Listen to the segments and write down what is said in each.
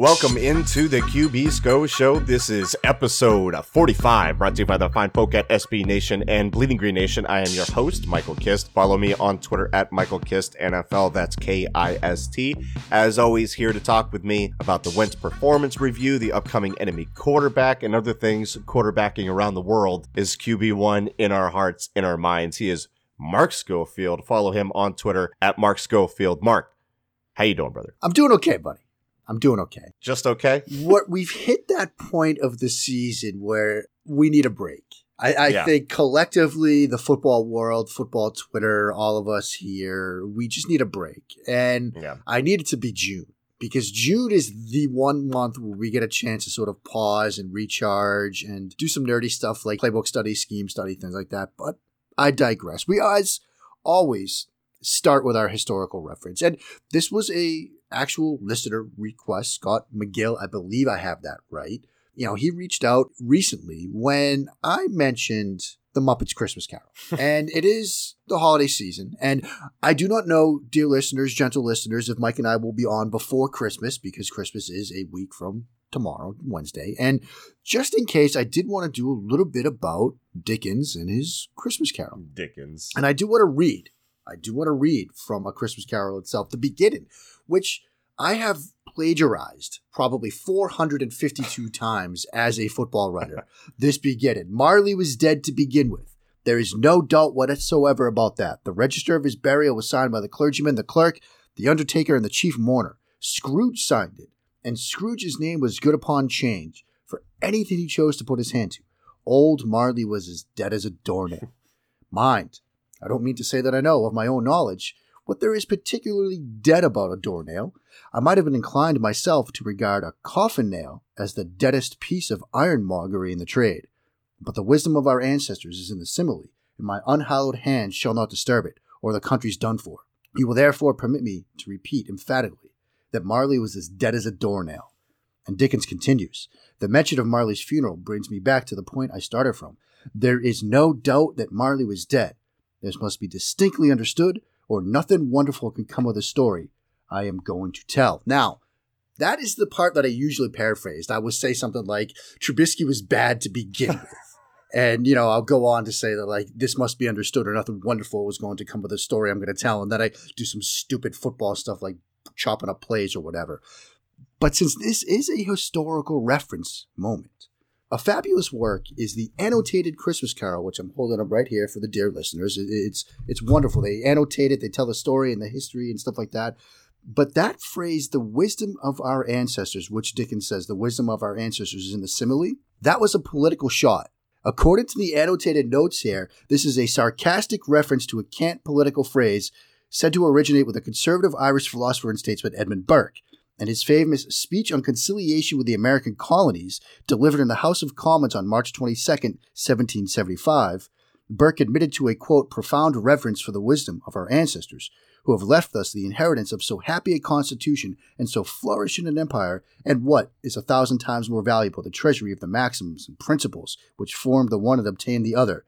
Welcome into the QB Scho Show. This is episode 45, brought to you by the fine folk at SB Nation and Bleeding Green Nation. I am your host, Michael Kist. Follow me on Twitter at Michael Kist NFL. That's K-I-S-T. As always, here to talk with me about the Wentz performance review, the upcoming enemy quarterback, and other things quarterbacking around the world is QB1 in our hearts, in our minds. He is Mark Schofield. Follow him on Twitter at Mark Schofield. Mark, how you doing, brother? I'm doing okay, buddy. I'm doing okay. Just okay? What we've hit that point of the season where we need a break. I think collectively, the football world, football Twitter, all of us here, we just need a break. And I need it to be June, because June is the one month where we get a chance to sort of pause and recharge and do some nerdy stuff like playbook study, scheme study, things like that. But I digress. We always start with our historical reference. And this was a actual listener request. Scott McGill, I believe I have that right. You know, he reached out recently when I mentioned the Muppets Christmas Carol. And it is the holiday season. And I do not know, dear listeners, gentle listeners, if Mike and I will be on before Christmas, because Christmas is a week from tomorrow, Wednesday. And just in case, I did want to do a little bit about Dickens and his Christmas Carol. Dickens. And I do want to read. I do want to read from A Christmas Carol itself, the beginning, which I have plagiarized probably 452 times as a football writer. This beginning. Marley was dead to begin with. There is no doubt whatsoever about that. The register of his burial was signed by the clergyman, the clerk, the undertaker, and the chief mourner. Scrooge signed it, and Scrooge's name was good upon change for anything he chose to put his hand to. Old Marley was as dead as a doornail. Mind, I don't mean to say that I know of my own knowledge what there is particularly dead about a doornail. I might have been inclined myself to regard a coffin nail as the deadest piece of ironmongery in the trade. But the wisdom of our ancestors is in the simile, and my unhallowed hand shall not disturb it, or the country's done for. You will therefore permit me to repeat emphatically that Marley was as dead as a doornail. And Dickens continues, the mention of Marley's funeral brings me back to the point I started from. There is no doubt that Marley was dead. This must be distinctly understood, or nothing wonderful can come of the story I am going to tell. Now, that is the part that I usually paraphrased. I would say something like, Trubisky was bad to begin with. And, you know, I'll go on to say that, like, this must be understood, or nothing wonderful was going to come of the story I'm going to tell. And then I do some stupid football stuff like chopping up plays or whatever. But since this is a historical reference moment, a fabulous work is the annotated Christmas Carol, which I'm holding up right here for the dear listeners. It's wonderful. They annotate it. They tell the story and the history and stuff like that. But that phrase, the wisdom of our ancestors, which Dickens says, the wisdom of our ancestors is in the simile, that was a political shot. According to the annotated notes here, this is a sarcastic reference to a cant political phrase said to originate with a conservative Irish philosopher and statesman, Edmund Burke, and his famous speech on conciliation with the American colonies, delivered in the House of Commons on March 22nd, 1775, Burke admitted to a, quote, profound reverence for the wisdom of our ancestors, who have left us the inheritance of so happy a constitution and so flourishing an empire, and what is 1,000 times more valuable, the treasury of the maxims and principles which formed the one and obtained the other.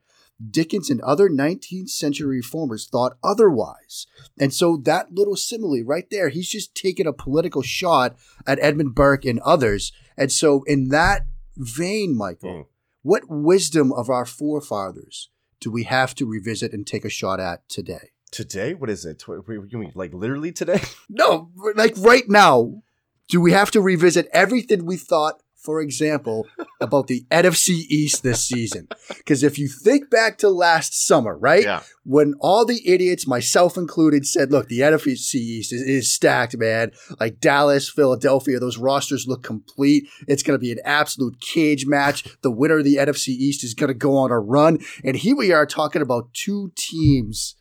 Dickens and other 19th century reformers thought otherwise. And so that little simile right there, he's just taking a political shot at Edmund Burke and others. And so in that vein, Michael, what wisdom of our forefathers do we have to revisit and take a shot at today? Today? What is it? You mean like literally today? No, like right now. Do we have to revisit everything we thought, for example, about the NFC East this season? Because if you think back to last summer, right? Yeah. When all the idiots, myself included, said, look, the NFC East is stacked, man. Like Dallas, Philadelphia, those rosters look complete. It's going to be an absolute cage match. The winner of the NFC East is going to go on a run. And here we are talking about two teams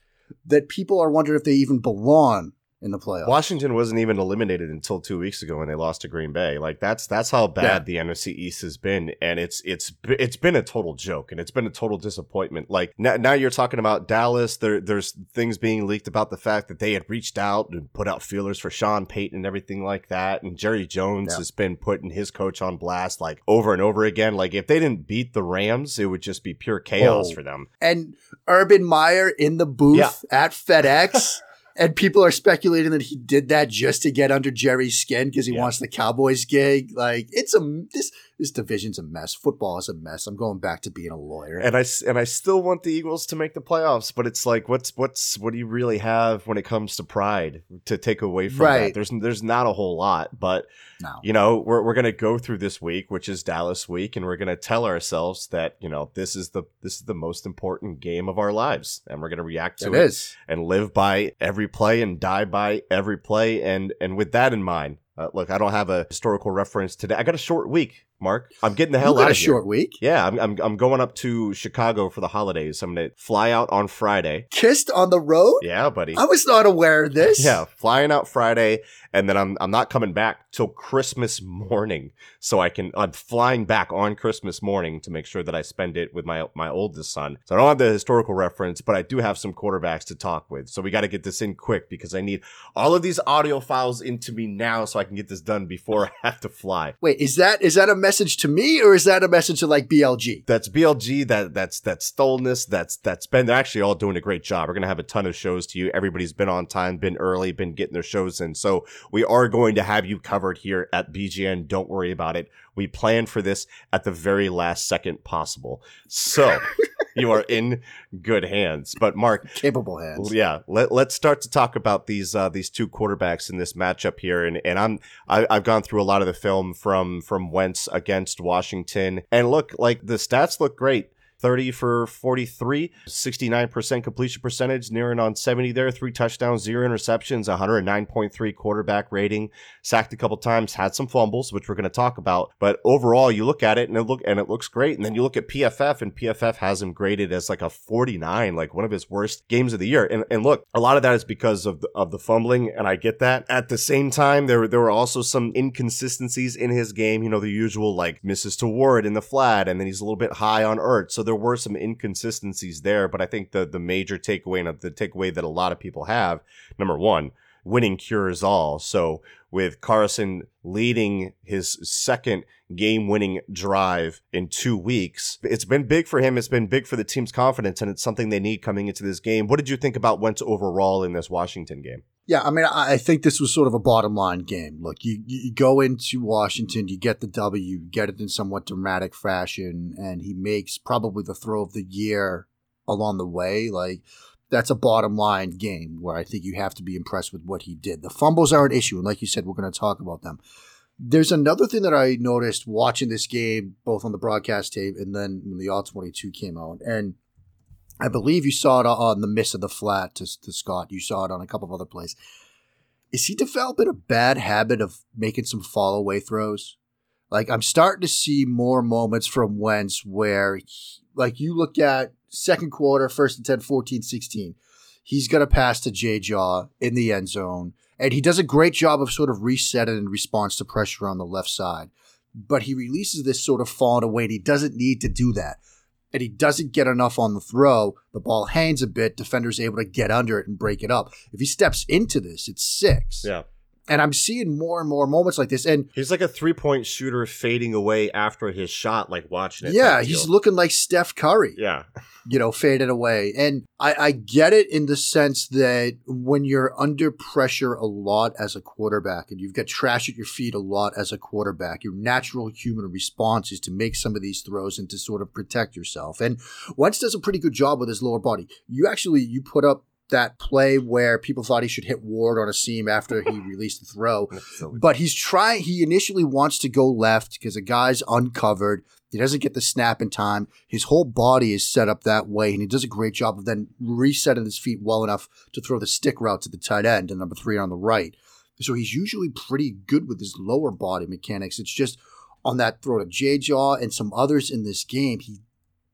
that people are wondering if they even belong in the playoffs. Washington wasn't even eliminated until 2 weeks ago when they lost to Green Bay. Like that's how bad the NFC East has been, and it's been a total joke, and it's been a total disappointment. Like now you're talking about Dallas. There's things being leaked about the fact that they had reached out and put out feelers for Sean Payton and everything like that. And Jerry Jones has been putting his coach on blast like over and over again. Like if they didn't beat the Rams, it would just be pure chaos for them. And Urban Meyer in the booth at FedEx. And people are speculating that he did that just to get under Jerry's skin because he wants the Cowboys gig. Like, it's a this division's a mess. Football is a mess. I'm going back to being a lawyer. And I still want the Eagles to make the playoffs, but it's like, what do you really have when it comes to pride to take away from that? There's not a whole lot, but you know, we're gonna go through this week, which is Dallas week, and we're gonna tell ourselves that, you know, this is the most important game of our lives, and we're gonna react to it and live by every play and die by every play, and with that in mind, look, I don't have a historical reference today. I got a short week, Mark. I'm getting the hell out of here. Short week? Yeah, I'm going up to Chicago for the holidays. I'm gonna fly out on Friday. Kissed on the road? Yeah, buddy. I was not aware of this. Yeah, flying out Friday, and then I'm not coming back till Christmas morning. So I'm flying back on Christmas morning to make sure that I spend it with my oldest son. So I don't have the historical reference, but I do have some quarterbacks to talk with. So we got to get this in quick because I need all of these audio files into me now so I can get this done before I have to fly. Wait, is that a message to me, or is that a message to like BLG? That's BLG. That's Stolness. That's Ben. They're actually all doing a great job. We're gonna have a ton of shows to you. Everybody's been on time, been early, been getting their shows in. So we are going to have you covered here at BGN. Don't worry about it. We planned for this at the very last second possible. So you are in good hands. But Mark, capable hands. Yeah, let's start to talk about these two quarterbacks in this matchup here. And I've gone through a lot of the film from Wentz against Washington. And look, like the stats look great. 30 for 43, 69% completion percentage, nearing on 70 there, 3 touchdowns, 0 interceptions, 109.3 quarterback rating, sacked a couple times, had some fumbles, which we're going to talk about. But overall, you look at it and it looks great. And then you look at PFF, and PFF has him graded as like a 49, like one of his worst games of the year. And look, a lot of that is because of the fumbling, and I get that. At the same time, there were also some inconsistencies in his game. You know, the usual like misses to Ward in the flat, and then he's a little bit high on Ertz. So there were some inconsistencies there, but I think the major takeaway, and the takeaway that a lot of people have, number one, winning cures all. So with Carson leading his second game-winning drive in 2 weeks, it's been big for him. It's been big for the team's confidence, and it's something they need coming into this game. What did you think about Wentz overall in this Washington game? Yeah, I mean, I think this was sort of a bottom-line game. Look, you go into Washington, you get the W, you get it in somewhat dramatic fashion, and he makes probably the throw of the year along the way. Like, that's a bottom-line game where I think you have to be impressed with what he did. The fumbles are an issue, and like you said, we're going to talk about them. There's another thing that I noticed watching this game, both on the broadcast tape and then when the All-22 came out, and I believe you saw it on the miss of the flat to Scott. You saw it on a couple of other plays. Is he developing a bad habit of making some fall away throws? Like, I'm starting to see more moments from Wentz where, like, you look at second quarter, 1st and 10, 14, 16. He's going to pass to J-Jaw in the end zone. And he does a great job of sort of resetting in response to pressure on the left side. But he releases this sort of falling away, and he doesn't need to do that. And he doesn't get enough on the throw. The ball hangs a bit. Defender's able to get under it and break it up. If he steps into this, it's 6. Yeah. And I'm seeing more and more moments like this. And he's like a three-point shooter fading away after his shot, like watching it. Yeah, he's looking like Steph Curry. Yeah. You know, faded away. And I get it in the sense that when you're under pressure a lot as a quarterback and you've got trash at your feet a lot as a quarterback, your natural human response is to make some of these throws and to sort of protect yourself. And Wentz does a pretty good job with his lower body. You put up that play where people thought he should hit Ward on a seam after he released the throw. But he's trying. He initially wants to go left because the guy's uncovered. He doesn't get the snap in time. His whole body is set up that way, and he does a great job of then resetting his feet well enough to throw the stick route to the tight end and number 3 on the right. So he's usually pretty good with his lower body mechanics. It's just on that throw to J-Jaw and some others in this game, he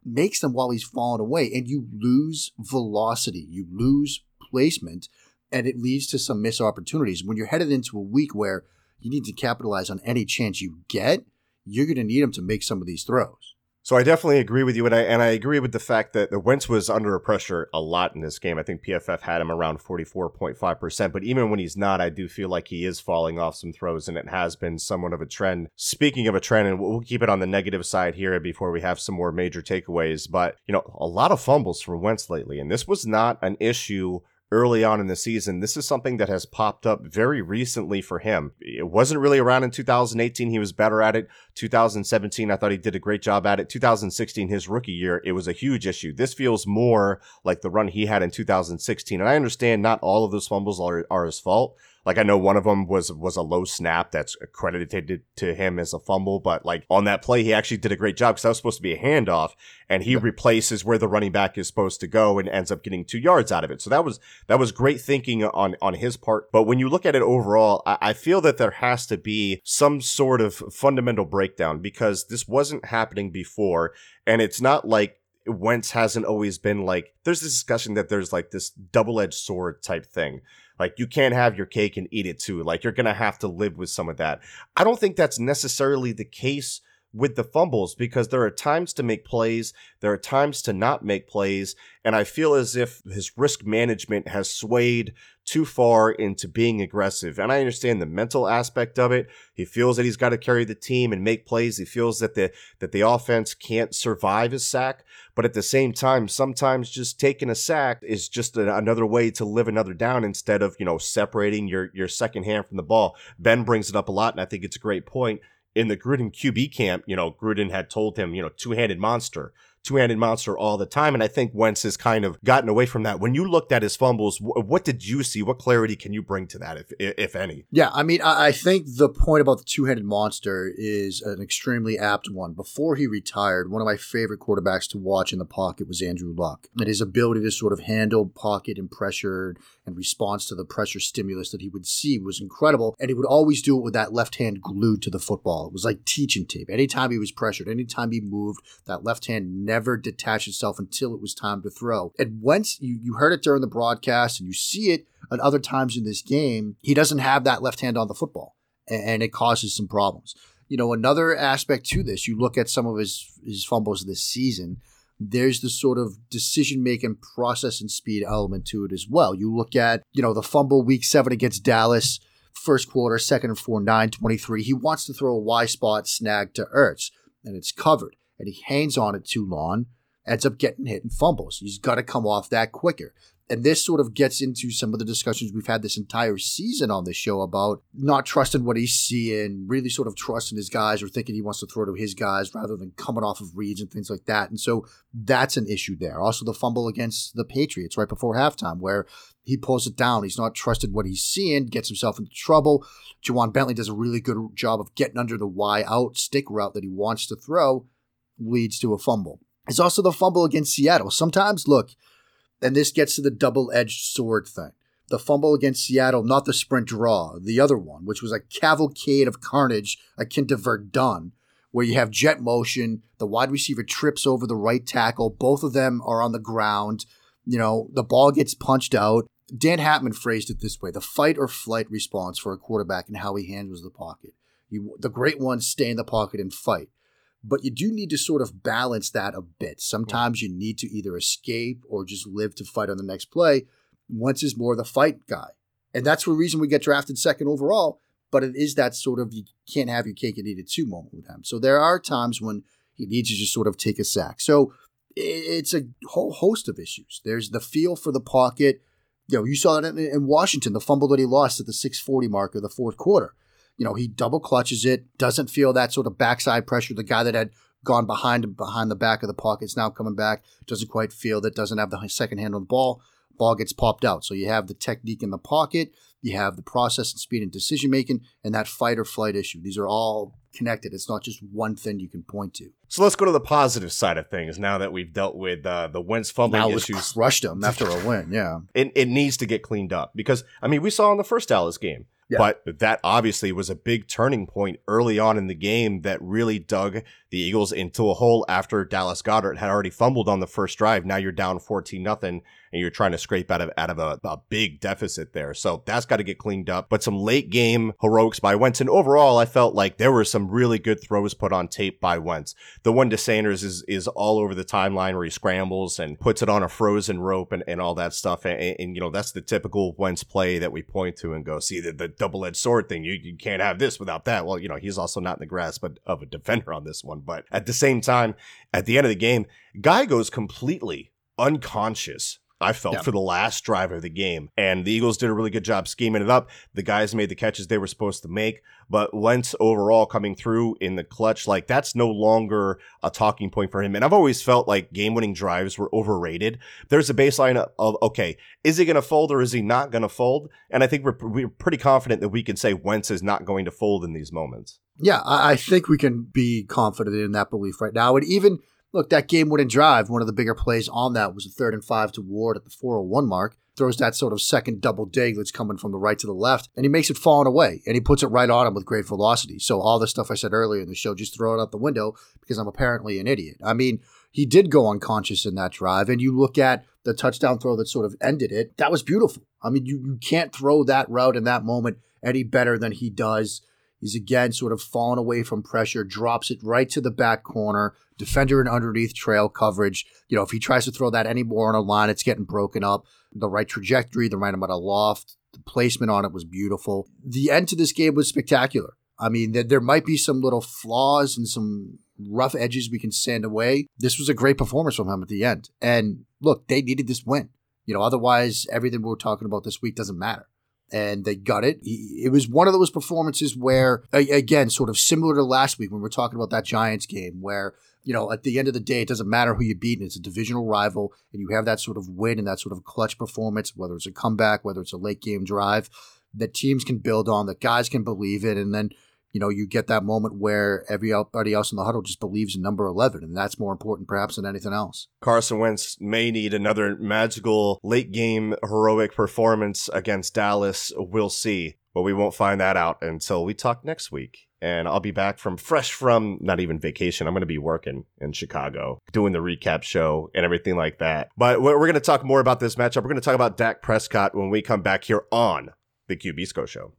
makes them while he's falling away, and you lose velocity, you lose placement, and it leads to some missed opportunities. When you're headed into a week where you need to capitalize on any chance you get, you're going to need him to make some of these throws. So I definitely agree with you, and I agree with the fact that the Wentz was under pressure a lot in this game. I think PFF had him around 44.5%, but even when he's not, I do feel like he is falling off some throws, and it has been somewhat of a trend. Speaking of a trend, and we'll keep it on the negative side here before we have some more major takeaways, but, you know, a lot of fumbles from Wentz lately, and this was not an issue early on in the season. This is something that has popped up very recently for him. It wasn't really around in 2018. He was better at it. 2017, I thought he did a great job at it. 2016, his rookie year, it was a huge issue. This feels more like the run he had in 2016. And I understand not all of those fumbles are his fault. Like, I know one of them was a low snap that's credited to him as a fumble, but like on that play, he actually did a great job because that was supposed to be a handoff, and he replaces where the running back is supposed to go and ends up getting 2 yards out of it. So that was great thinking on his part. But when you look at it overall, I feel that there has to be some sort of fundamental breakdown because this wasn't happening before, and it's not like Wentz hasn't always been like, there's this discussion that there's like this double-edged sword type thing. Like, you can't have your cake and eat it too. Like, you're going to have to live with some of that. I don't think that's necessarily the case with the fumbles because there are times to make plays. There are times to not make plays. And I feel as if his risk management has swayed too far into being aggressive. And I understand the mental aspect of it. He feels that he's got to carry the team and make plays. He feels that the offense can't survive a sack. But at the same time, sometimes just taking a sack is just another way to live another down instead of, you know, separating your second hand from the ball. Ben brings it up a lot, and I think it's a great point. In the Gruden QB camp, you know, Gruden had told him, you know, two-handed monster all the time. And I think Wentz has kind of gotten away from that. When you looked at his fumbles, what did you see? What clarity can you bring to that, if any? Yeah, I mean, I think the point about the two-handed monster is an extremely apt one. Before he retired, one of my favorite quarterbacks to watch in the pocket was Andrew Luck. And his ability to sort of handle pocket and pressure and response to the pressure stimulus that he would see was incredible. And he would always do it with that left hand glued to the football. It was like teaching tape. Anytime he was pressured, anytime he moved, that left hand never detached itself until it was time to throw. And once you heard it during the broadcast and you see it at other times in this game, he doesn't have that left hand on the football, and it causes some problems. You know, another aspect to this, you look at some of his fumbles this season, there's the sort of decision-making process and speed element to it as well. You look at, you know, the fumble week 7 against Dallas, first quarter, second and 4, 9-23. He wants to throw a Y spot snag to Ertz, and it's covered. And he hangs on it too long, ends up getting hit and fumbles. He's got to come off that quicker. And this sort of gets into some of the discussions we've had this entire season on this show about not trusting what he's seeing, really sort of trusting his guys or thinking he wants to throw to his guys rather than coming off of reads and things like that. And so that's an issue there. Also, the fumble against the Patriots right before halftime where he pulls it down. He's not trusted what he's seeing, gets himself into trouble. Juwan Bentley does a really good job of getting under the Y out stick route that he wants to throw. Leads to a fumble. It's also the fumble against Seattle. Sometimes, look, and this gets to the double-edged sword thing. The fumble against Seattle, not the sprint draw, the other one, which was a cavalcade of carnage akin to Verdun, where you have jet motion, the wide receiver trips over the right tackle, both of them are on the ground, you know, the ball gets punched out. Dan Hatman phrased it this way, the fight or flight response for a quarterback and how he handles the pocket. The great ones stay in the pocket and fight. But you do need to sort of balance that a bit. Sometimes you need to either escape or just live to fight on the next play. Wentz is more the fight guy. And that's the reason we get drafted second overall. But it is that sort of you can't have your cake and eat it too moment with him. So there are times when he needs to just sort of take a sack. So it's a whole host of issues. There's the feel for the pocket. You know, you saw that in Washington, the fumble that he lost at the 6:40 mark of the fourth quarter. You know, he double clutches it, doesn't feel that sort of backside pressure. The guy that had gone behind him, behind the back of the pocket is now coming back, doesn't quite feel that, doesn't have the second hand on the ball. Ball gets popped out. So you have the technique in the pocket, you have the process and speed and decision making, and that fight or flight issue. These are all connected. It's not just one thing you can point to. So let's go to the positive side of things now that we've dealt with the Wentz fumbling issues. Crushed him after a win, yeah. It needs to get cleaned up because, I mean, we saw in the first Dallas game. Yeah. But that obviously was a big turning point early on in the game that really dug the Eagles into a hole after Dallas Goedert had already fumbled on the first drive. Now you're down 14-0 and you're trying to scrape out of a big deficit there. So that's got to get cleaned up. But some late game heroics by Wentz. And overall, I felt like there were some really good throws put on tape by Wentz. The one to Sanders is all over the timeline where he scrambles and puts it on a frozen rope and all that stuff. And, you know, that's the typical Wentz play that we point to and go, see, the double-edged sword thing. You can't have this without that. Well, you know, he's also not in the grasp of a defender on this one. But at the same time, at the end of the game, guy goes completely unconscious I felt, for the last drive of the game. And the Eagles did a really good job scheming it up. The guys made the catches they were supposed to make. But Wentz overall coming through in the clutch, like, that's no longer a talking point for him. And I've always felt like game-winning drives were overrated. There's a baseline of, okay, is he going to fold or is he not going to fold? And I think we're pretty confident that we can say Wentz is not going to fold in these moments. Yeah, I think we can be confident in that belief right now. And even, look, that game-winning drive, one of the bigger plays on that was a 3rd and 5 to Ward at the 401 mark. Throws that sort of second double dig that's coming from the right to the left, and he makes it falling away, and he puts it right on him with great velocity. So all the stuff I said earlier in the show, just throw it out the window because I'm apparently an idiot. I mean, he did go unconscious in that drive, and you look at the touchdown throw that sort of ended it. That was beautiful. I mean, you can't throw that route in that moment any better than he does. He's again sort of falling away from pressure, drops it right to the back corner, defender in underneath trail coverage. You know, if he tries to throw that anymore on a line, it's getting broken up. The right trajectory, the right amount of loft, the placement on it was beautiful. The end to this game was spectacular. I mean, there might be some little flaws and some rough edges we can sand away. This was a great performance from him at the end. And look, they needed this win. You know, otherwise, everything we're talking about this week doesn't matter. And they got it. It was one of those performances where, again, sort of similar to last week when we're talking about that Giants game where, you know, at the end of the day, it doesn't matter who you beat. It's a divisional rival, and you have that sort of win and that sort of clutch performance, whether it's a comeback, whether it's a late-game drive, that teams can build on, that guys can believe in. And then, you know, you get that moment where everybody else in the huddle just believes in number 11, and that's more important perhaps than anything else. Carson Wentz may need another magical late-game heroic performance against Dallas. We'll see, but we won't find that out until we talk next week. And I'll be back fresh from not even vacation. I'm going to be working in Chicago, doing the recap show and everything like that. But we're going to talk more about this matchup. We're going to talk about Dak Prescott when we come back here on the QB Scho Show.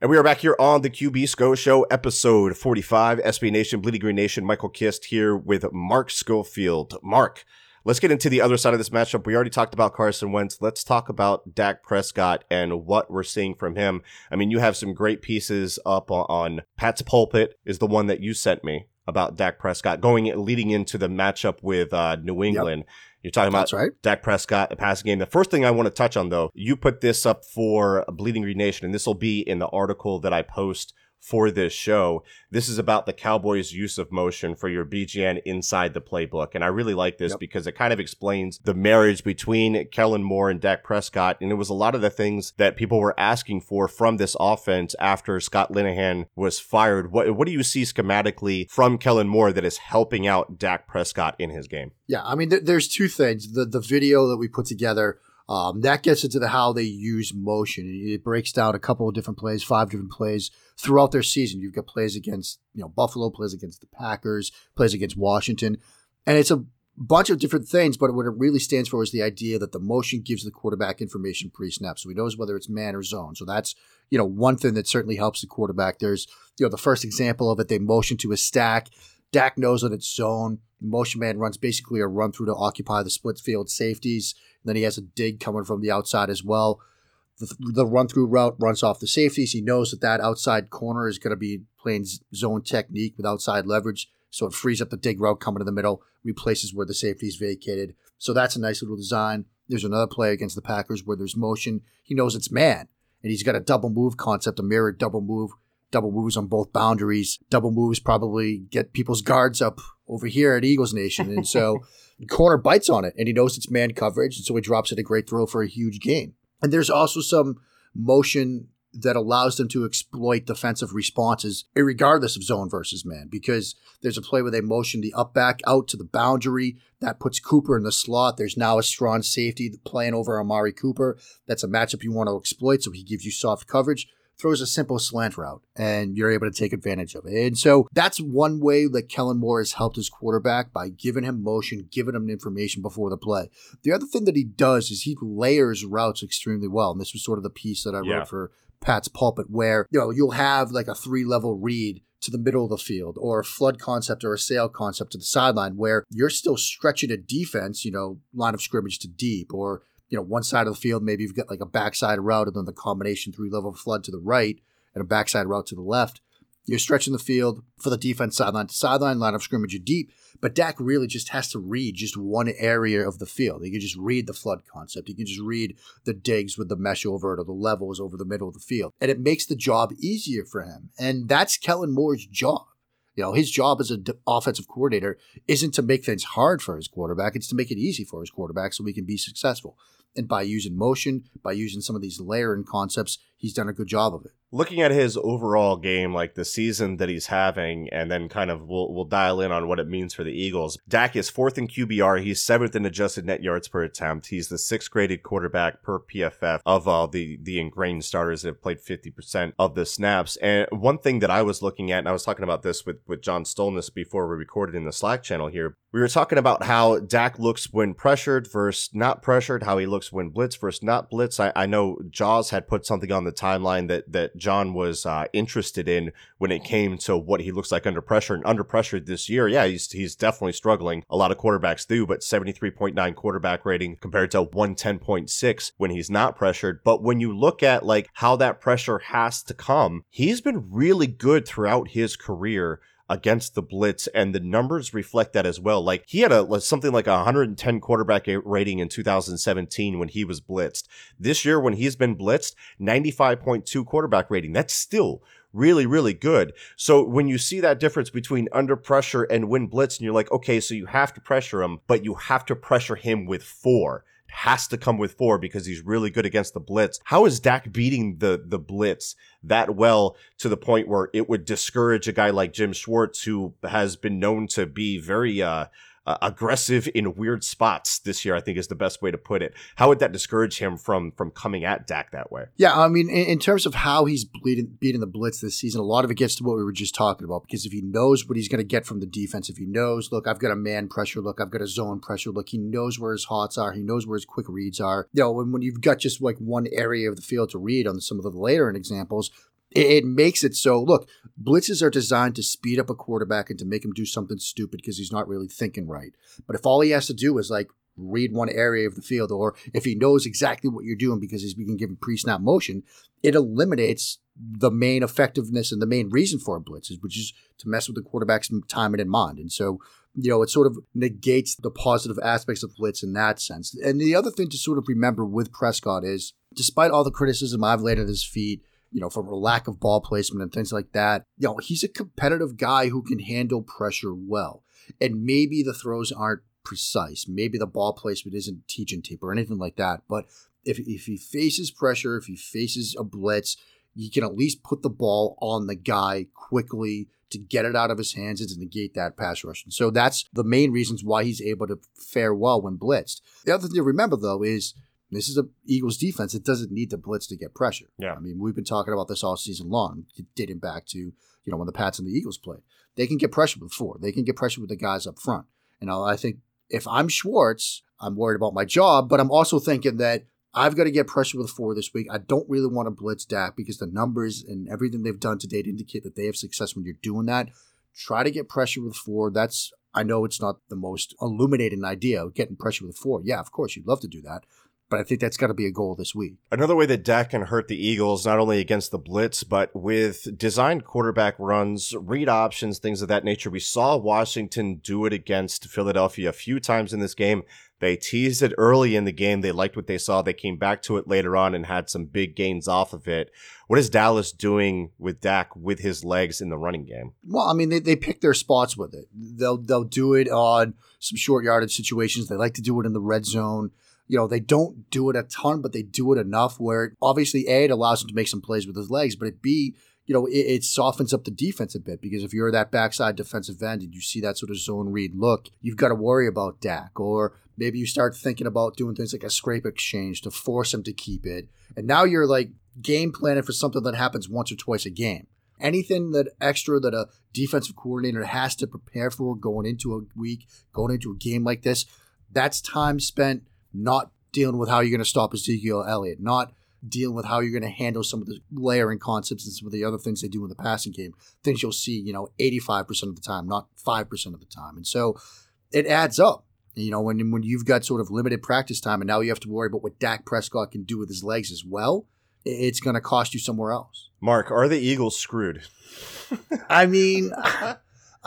And we are back here on the QB Scho Show, episode 45, SB Nation, Bleeding Green Nation. Michael Kist here with Mark Schofield. Mark, let's get into the other side of this matchup. We already talked about Carson Wentz. Let's talk about Dak Prescott and what we're seeing from him. I mean, you have some great pieces up on Pat's Pulpit is the one that you sent me about Dak Prescott leading into the matchup with New England. Yep. You're talking about right. Dak Prescott, the passing game. The first thing I want to touch on, though, you put this up for Bleeding Green Nation, and this will be in the article that I post for this show. This is about the Cowboys' use of motion for your BGN inside the playbook. And I really like this because it kind of explains the marriage between Kellen Moore and Dak Prescott. And it was a lot of the things that people were asking for from this offense after Scott Linehan was fired. What do you see schematically from Kellen Moore that is helping out Dak Prescott in his game? Yeah, I mean, there's two things. The video that we put together, that gets into the how they use motion. It breaks down a couple of different plays, 5 different plays throughout their season. You've got plays against, you know, Buffalo, plays against the Packers, plays against Washington. And it's a bunch of different things, but what it really stands for is the idea that the motion gives the quarterback information pre-snap. So he knows whether it's man or zone. So that's, you know, one thing that certainly helps the quarterback. There's, you know, the first example of it, they motion to a stack. Dak knows that it's zone. Motion man runs basically a run through to occupy the split field safeties. And then he has a dig coming from the outside as well. The run through route runs off the safeties. He knows that outside corner is going to be playing zone technique with outside leverage. So it frees up the dig route coming to the middle, replaces where the safety's vacated. So that's a nice little design. There's another play against the Packers where there's motion. He knows it's man, and he's got a double move concept, a mirror double move. Double moves on both boundaries. Double moves probably get people's guards up over here at Eagles Nation. And so corner bites on it, and he knows it's man coverage, and so he drops it a great throw for a huge gain. And there's also some motion that allows them to exploit defensive responses regardless of zone versus man, because there's a play where they motion the up back out to the boundary. That puts Cooper in the slot. There's now a strong safety playing over Amari Cooper. That's a matchup you want to exploit, so he gives you soft coverage. Throws a simple slant route, and you're able to take advantage of it. And so that's one way that Kellen Moore has helped his quarterback, by giving him motion, giving him information before the play. The other thing that he does is he layers routes extremely well. And this was sort of the piece that I wrote for Pat's Pulpit, where, you know, you'll have like a 3-level read to the middle of the field, or a flood concept or a sail concept to the sideline, where you're still stretching a defense, you know, line of scrimmage to deep, or, you know, one side of the field, maybe you've got like a backside route and then the combination 3-level flood to the right and a backside route to the left. You're stretching the field for the defense sideline to sideline, line of scrimmage, you're deep, But Dak really just has to read just one area of the field. He can just read the flood concept. He can just read the digs with the mesh over it or the levels over the middle of the field. And it makes the job easier for him. And that's Kellen Moore's job. You know, his job as an offensive coordinator isn't to make things hard for his quarterback. It's to make it easy for his quarterback so we can be successful. And by using motion, by using some of these layering concepts, he's done a good job of it. Looking at his overall game, like the season that he's having, and then kind of we'll dial in on what it means for the Eagles. Dak is 4th in QBR. He's 7th in adjusted net yards per attempt. He's the 6th graded quarterback per PFF of all the ingrained starters that have played 50% of the snaps. And one thing that I was looking at, and I was talking about this with John Stolness before we recorded in the Slack channel here, we were talking about how Dak looks when pressured versus not pressured, how he looks when blitzed versus not blitzed. I know Jaws had put something on the timeline that John was interested in when it came to what he looks like under pressure, and under pressure this year. Yeah, he's definitely struggling. A lot of quarterbacks do, but 73.9 quarterback rating compared to 110.6 when he's not pressured. But when you look at like how that pressure has to come, he's been really good throughout his career against the blitz, and the numbers reflect that as well. Like he had something like a 110 quarterback rating in 2017 when he was blitzed. This year when he's been blitzed, 95.2 quarterback rating. That's still really, really good. So when you see that difference between under pressure and when blitzed, and you're like, okay, so you have to pressure him, but you have to pressure him with 4. It has to come with 4 because he's really good against the blitz. How is Dak beating the blitz that well to the point where it would discourage a guy like Jim Schwartz, who has been known to be very aggressive in weird spots this year, I think is the best way to put it. How would that discourage him from coming at Dak that way? Yeah, I mean, in terms of how he's beating the blitz this season, a lot of it gets to what we were just talking about, because if he knows what he's going to get from the defense, if he knows, look, I've got a man pressure, look, I've got a zone pressure, look, he knows where his hots are, he knows where his quick reads are. You know, when you've got just like one area of the field to read on some of the later examples, it makes it so, look, blitzes are designed to speed up a quarterback and to make him do something stupid because he's not really thinking right. But if all he has to do is like read one area of the field, or if he knows exactly what you're doing because he's being given pre-snap motion, it eliminates the main effectiveness and the main reason for blitzes, which is to mess with the quarterback's time and in mind. And so, you know, it sort of negates the positive aspects of blitz in that sense. And the other thing to sort of remember with Prescott is, despite all the criticism I've laid at his feet, you know, from a lack of ball placement and things like that, you know, he's a competitive guy who can handle pressure well. And maybe the throws aren't precise. Maybe the ball placement isn't teaching tape or anything like that. But if he faces pressure, if he faces a blitz, he can at least put the ball on the guy quickly to get it out of his hands and to negate that pass rush. And so that's the main reasons why he's able to fare well when blitzed. The other thing to remember, though, is this is an Eagles defense that doesn't need to blitz to get pressure. Yeah. I mean, we've been talking about this all season long. It dated back to, you know, when the Pats and the Eagles played. They can get pressure with 4. They can get pressure with the guys up front. And I think if I'm Schwartz, I'm worried about my job, but I'm also thinking that I've got to get pressure with 4 this week. I don't really want to blitz Dak because the numbers and everything they've done to date indicate that they have success when you're doing that. Try to get pressure with 4. That's, I know it's not the most illuminating idea of getting pressure with 4. Yeah, of course, you'd love to do that. But I think that's got to be a goal this week. Another way that Dak can hurt the Eagles, not only against the blitz, but with designed quarterback runs, read options, things of that nature. We saw Washington do it against Philadelphia a few times in this game. They teased it early in the game. They liked what they saw. They came back to it later on and had some big gains off of it. What is Dallas doing with Dak with his legs in the running game? Well, I mean, they pick their spots with it. They'll do it on some short yardage situations. They like to do it in the red zone. You know, they don't do it a ton, but they do it enough where it, obviously, A, it allows him to make some plays with his legs, but B, you know, it softens up the defense a bit, because if you're that backside defensive end and you see that sort of zone read look, you've got to worry about Dak. Or maybe you start thinking about doing things like a scrape exchange to force him to keep it. And now you're like game planning for something that happens once or twice a game. Anything that extra that a defensive coordinator has to prepare for going into a week, going into a game like this, that's time spent not dealing with how you're going to stop Ezekiel Elliott, not dealing with how you're going to handle some of the layering concepts and some of the other things they do in the passing game, things you'll see, you know, 85% of the time, not 5% of the time. And so it adds up, you know, when you've got sort of limited practice time and now you have to worry about what Dak Prescott can do with his legs as well. It's going to cost you somewhere else. Mark, are the Eagles screwed? I mean...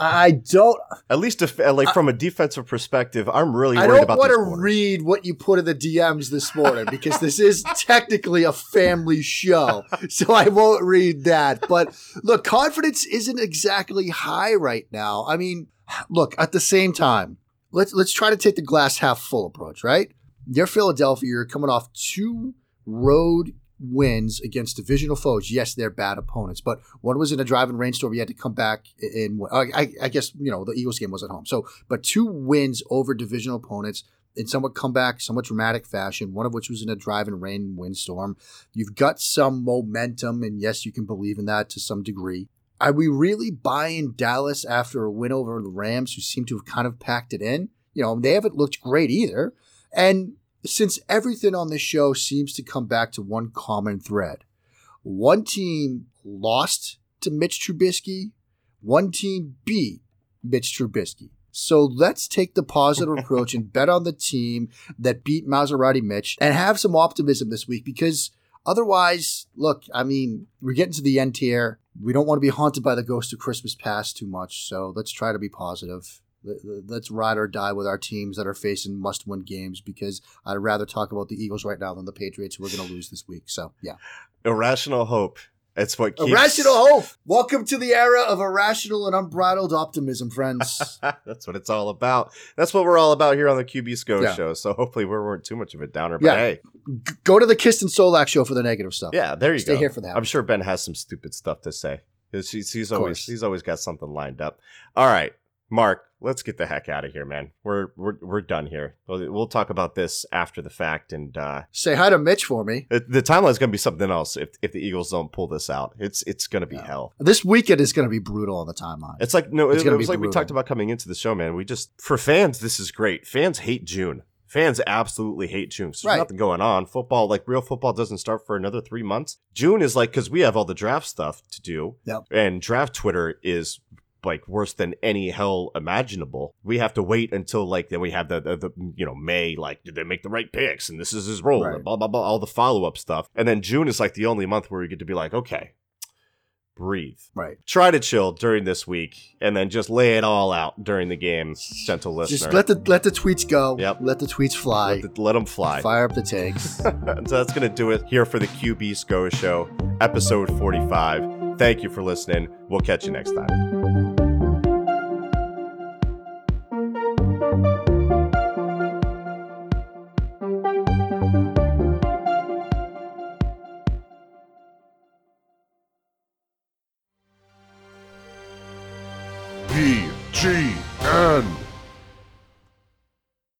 I don't. At least if, like from a defensive perspective, I'm really worried about this. I don't want to read what you put in the DMs this morning because this is technically a family show. So I won't read that. But look, confidence isn't exactly high right now. I mean, look, at the same time, let's try to take the glass half full approach, right? You're Philadelphia. You're coming off two road wins against divisional foes. Yes, they're bad opponents, but one was in a driving rainstorm. You had to come back in. I guess, you know, the Eagles game was at home. So, but two wins over divisional opponents in somewhat comeback, somewhat dramatic fashion, one of which was in a driving rain windstorm. You've got some momentum, and yes, you can believe in that to some degree. Are we really buying Dallas after a win over the Rams, who seem to have kind of packed it in? You know, they haven't looked great either. And since everything on this show seems to come back to one common thread, one team lost to Mitch Trubisky, one team beat Mitch Trubisky. So let's take the positive approach and bet on the team that beat Maserati Mitch and have some optimism this week, because otherwise, look, I mean, we're getting to the end here. We don't want to be haunted by the ghost of Christmas past too much, so let's try to be positive. Let's ride or die with our teams that are facing must-win games, because I'd rather talk about the Eagles right now than the Patriots, who are going to lose this week. So, yeah. Irrational hope. That's what keeps... Irrational hope! Welcome to the era of irrational and unbridled optimism, friends. That's what it's all about. That's what we're all about here on the QB Scho Show. So hopefully we weren't too much of a downer, but hey. Go to the Kist and Solak show for the negative stuff. Yeah, there you go. Stay here for that. I'm sure Ben has some stupid stuff to say. He's always got something lined up. All right, Mark. Let's get the heck out of here, man. We're done here. We'll talk about this after the fact, and say hi to Mitch for me. The timeline's going to be something else if the Eagles don't pull this out. It's going to be hell. This weekend is going to be brutal on the timeline. It's like we talked about coming into the show, man. We just, for fans, this is great. Fans hate June. Fans absolutely hate June. So there's nothing going on. Football, like real football, doesn't start for another 3 months. June is like, because we have all the draft stuff to do, and draft Twitter is like worse than any hell imaginable. We have to wait until like then we have the you know, May, like, did they make the right picks, and this is his role, and blah blah blah, all the follow-up stuff. And then June is like the only month where we get to be like, okay, breathe, try to chill during this week, and then just lay it all out during the game. Gentle listener, just let the tweets go. Let the tweets fly. Let them fly. Fire up the tanks. So that's gonna do it here for the QB Scho Show, episode 45. Thank you for listening. We'll catch you next time.